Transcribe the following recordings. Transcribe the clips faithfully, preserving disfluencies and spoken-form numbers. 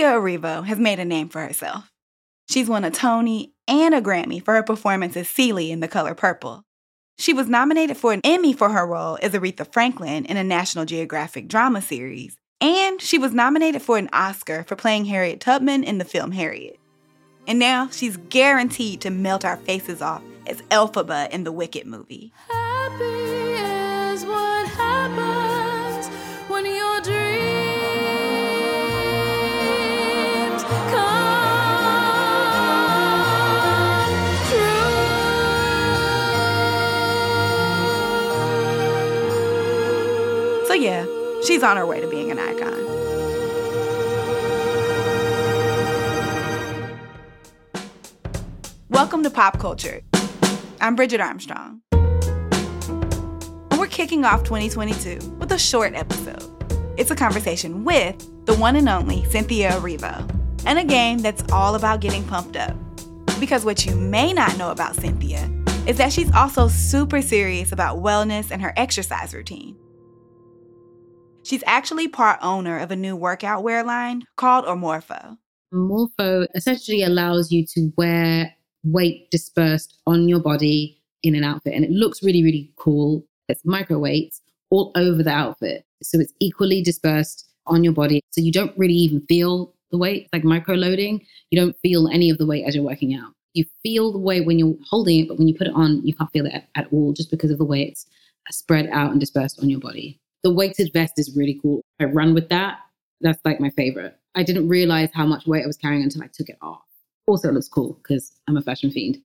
Cynthia Erivo has made a name for herself. She's won a Tony and a Grammy for her performance as Celie in The Color Purple. She was nominated for an Emmy for her role as Aretha Franklin in a National Geographic drama series, and she was nominated for an Oscar for playing Harriet Tubman in the film Harriet. And now she's guaranteed to melt our faces off as Elphaba in the Wicked movie. Happy is what happens when your dreams come true. So yeah, she's on her way to being an icon. Welcome to Pop Culture. I'm Bridget Armstrong. And we're kicking off twenty twenty-two with a short episode. It's a conversation with the one and only Cynthia Erivo, and a game that's all about getting pumped up. Because what you may not know about Cynthia is that she's also super serious about wellness and her exercise routine. She's actually part owner of a new workout wear line called Omorpho. Omorpho essentially allows you to wear weight dispersed on your body in an outfit. And it looks really, really cool. It's micro weights all over the outfit. So it's equally dispersed on your body. So you don't really even feel the weight. It's like micro loading. You don't feel any of the weight as you're working out. You feel the weight when you're holding it, but when you put it on, you can't feel it at all just because of the way it's spread out and dispersed on your body. The weighted vest is really cool. I run with that. That's like my favorite. I didn't realize how much weight I was carrying until I took it off. Also looks cool because I'm a fashion fiend.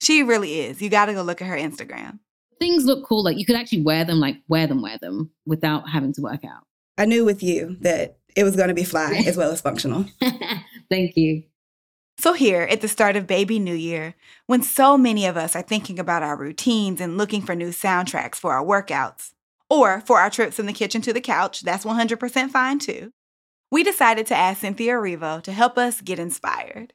She really is. You got to go look at her Instagram. Things look cool. Like you could actually wear them, like wear them, wear them without having to work out. I knew with you that it was going to be fly as well as functional. Thank you. So here at the start of Baby New Year, when so many of us are thinking about our routines and looking for new soundtracks for our workouts or for our trips from the kitchen to the couch, that's one hundred percent fine too. We decided to ask Cynthia Erivo to help us get inspired.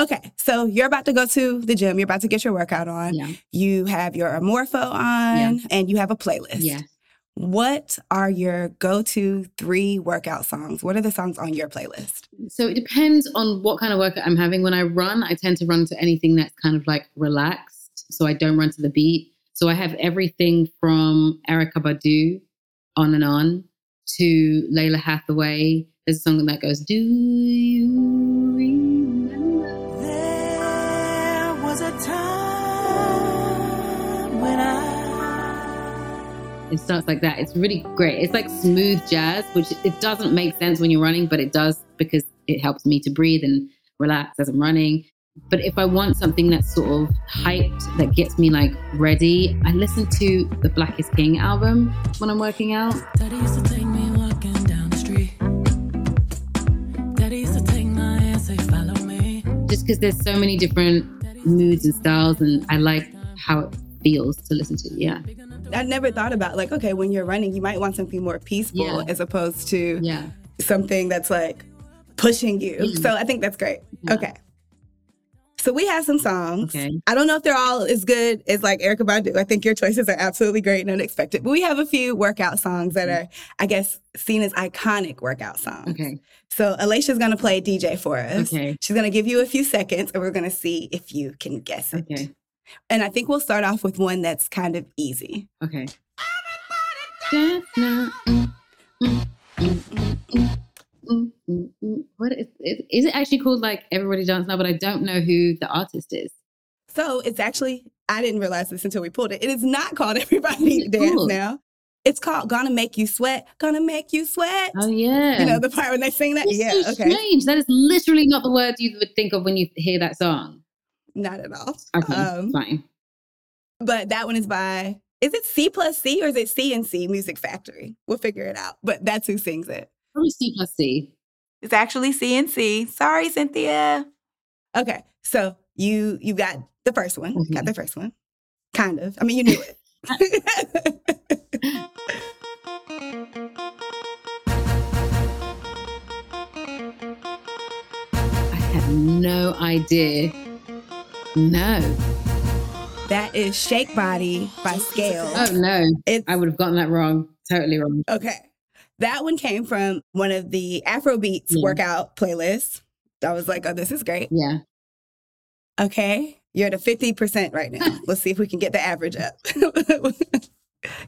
Okay, so you're about to go to the gym. You're about to get your workout on. Yeah. You have your Omorpho on, yeah. And you have a playlist. Yeah. What are your go-to three workout songs? What are the songs on your playlist? So it depends on what kind of workout I'm having. When I run, I tend to run to anything that's kind of like relaxed, so I don't run to the beat. So I have everything from Erykah Badu, On and On, to Layla Hathaway. There's a song that goes, do you remember? There was a time when I... It starts like that. It's really great. It's like smooth jazz, which it doesn't make sense when you're running, but it does because it helps me to breathe and relax as I'm running. But if I want something that's sort of hyped, that gets me like ready, I listen to the Black is King album when I'm working out. Daddy used to take me walking down the street. Daddy used to take my ass and follow me. Just because there's so many different moods and styles, and I like how it feels to listen to, yeah. I never thought about like, okay, when you're running, you might want something more peaceful, yeah. As opposed to yeah. something that's like pushing you. Mm. So I think that's great. Yeah. Okay. So we have some songs. Okay. I don't know if they're all as good as like Erykah Badu. I think your choices are absolutely great and unexpected. But we have a few workout songs that are, I guess, seen as iconic workout songs. Okay. So Alaysha's going to play D J for us. Okay. She's going to give you a few seconds and we're going to see if you can guess it. Okay. And I think we'll start off with one that's kind of easy. Okay. Mm, mm, mm. What is, is, is it actually called like Everybody Dance Now? But I don't know who the artist is. So it's actually, I didn't realize this until we pulled it. It is not called Everybody Dance cool? Now. It's called Gonna Make You Sweat, Gonna Make You Sweat. Oh, yeah. You know the part when they sing that? It's yeah, so okay. strange. That is literally not the word you would think of when you hear that song. Not at all. Okay, um, fine. But that one is by, is it C plus C or is it C and C Music Factory? We'll figure it out. But that's who sings it. Probably C plus C. It's actually C and C. Sorry, Cynthia. Okay, so you you got the first one. Mm-hmm. Got the first one. Kind of. I mean, you knew it. I have no idea. No. That is Shake Body by Skale. Oh, no. It's... I would have gotten that wrong. Totally wrong. Okay. That one came from one of the Afrobeats yeah. workout playlists. I was like, oh, this is great. Yeah. Okay. You're at a fifty percent right now. Let's see if we can get the average up.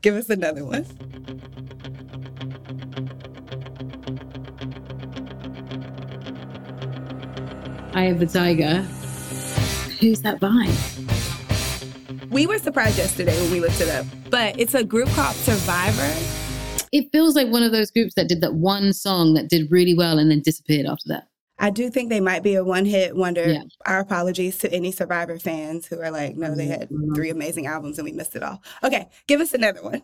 Give us another one. I Have a Tiger. Who's that by? We were surprised yesterday when we looked it up, but it's a group called Survivor. It feels like one of those groups that did that one song that did really well and then disappeared after that. I do think they might be a one-hit wonder. Yeah. Our apologies to any Survivor fans who are like, no, they had three amazing albums and we missed it all. Okay, give us another one.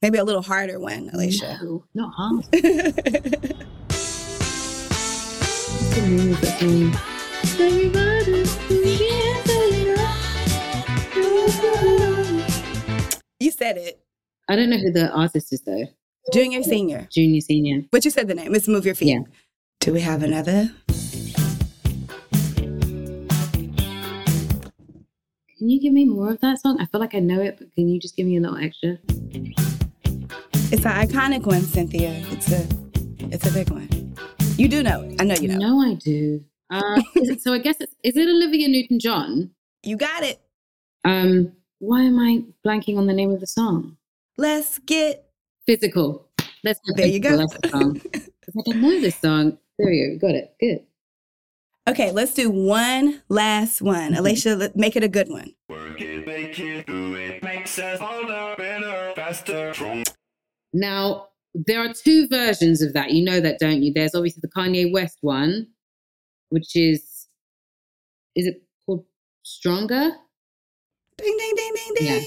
Maybe a little harder one, Alaysha. No, not hard. You said it. I don't know who the artist is, though. Junior, Senior. Junior, Senior. But you said the name. It's Move Your Feet. Yeah. Do we have another? Can you give me more of that song? I feel like I know it, but can you just give me a little extra? It's an iconic one, Cynthia. It's a, it's a big one. You do know it. I know you know. No, I do. Uh, is it, so I guess it's, is it Olivia Newton-John? You got it. Um, why am I blanking on the name of the song? Let's get Physical. Let's get there. Physical. You go. That's the song. I don't know this song. There you go. Got it. Good. Okay, let's do one last one. Alaysha, let, make it a good one. Work it, make it, do it. Makes us older, better, faster. Now, there are two versions of that. You know that, don't you? There's obviously the Kanye West one, which is, is it called Stronger? Ding, ding, ding, ding, ding. Yeah.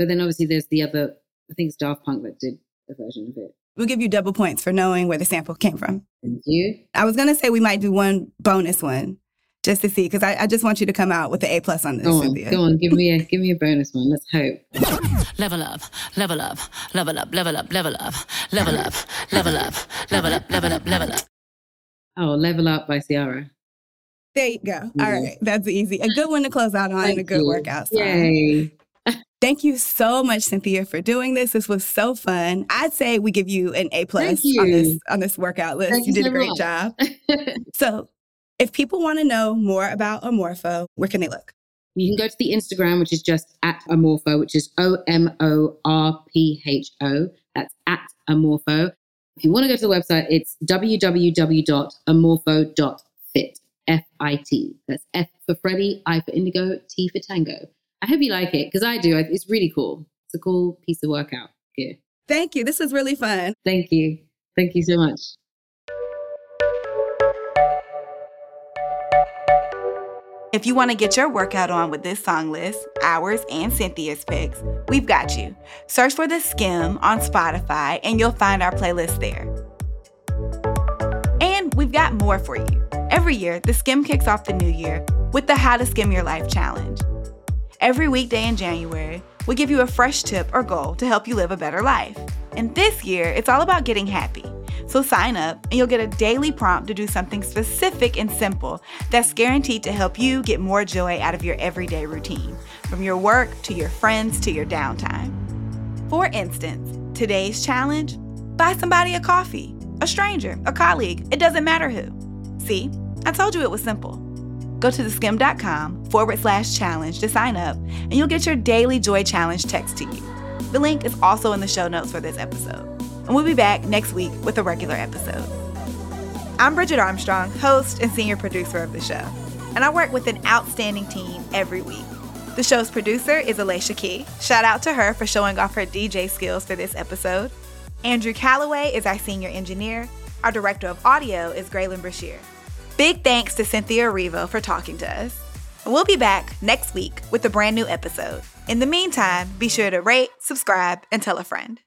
But then obviously there's the other, I think it's Daft Punk that did a version of it. We'll give you double points for knowing where the sample came from. Thank you. I was going to say we might do one bonus one just to see, because I, I just want you to come out with an A plus on this. Go on, Cynthia. Go on, give me a give me a bonus one. Let's hope. Level up, level up, level up, level up, level up, level up, level up, level up, level up, level up. Oh, Level Up by Ciara. There you go. Mm-hmm. All right, that's easy. A good one to close out on. Thank and a good you. Workout. Song. Yay. Thank you so much, Cynthia, for doing this. This was so fun. I'd say we give you an A plus on this on this workout list. Thank you did so a great much. Job. So if people want to know more about Omorpho, where can they look? You can go to the Instagram, which is just at Omorpho, which is O M O R P H O. That's at Omorpho. If you want to go to the website, it's w w w dot omorpho dot fit, F I T. That's F for Freddy, I for Indigo, T for Tango. I hope you like it, because I do. It's really cool. It's a cool piece of workout. Yeah. Thank you. This was really fun. Thank you. Thank you so much. If you want to get your workout on with this song list, ours and Cynthia's picks, we've got you. Search for The Skim on Spotify and you'll find our playlist there. And we've got more for you. Every year, The Skim kicks off the new year with the How to Skim Your Life Challenge. Every weekday in January, we give you a fresh tip or goal to help you live a better life. And this year, it's all about getting happy. So sign up and you'll get a daily prompt to do something specific and simple that's guaranteed to help you get more joy out of your everyday routine, from your work to your friends to your downtime. For instance, today's challenge, buy somebody a coffee, a stranger, a colleague, it doesn't matter who. See, I told you it was simple. Go to theskim.com forward slash challenge to sign up and you'll get your daily joy challenge text to you. The link is also in the show notes for this episode. And we'll be back next week with a regular episode. I'm Bridget Armstrong, host and senior producer of the show. And I work with an outstanding team every week. The show's producer is Alaysha Key. Shout out to her for showing off her D J skills for this episode. Andrew Calloway is our senior engineer. Our director of audio is Graylyn Brashear. Big thanks to Cynthia Erivo for talking to us. We'll be back next week with a brand new episode. In the meantime, be sure to rate, subscribe, and tell a friend.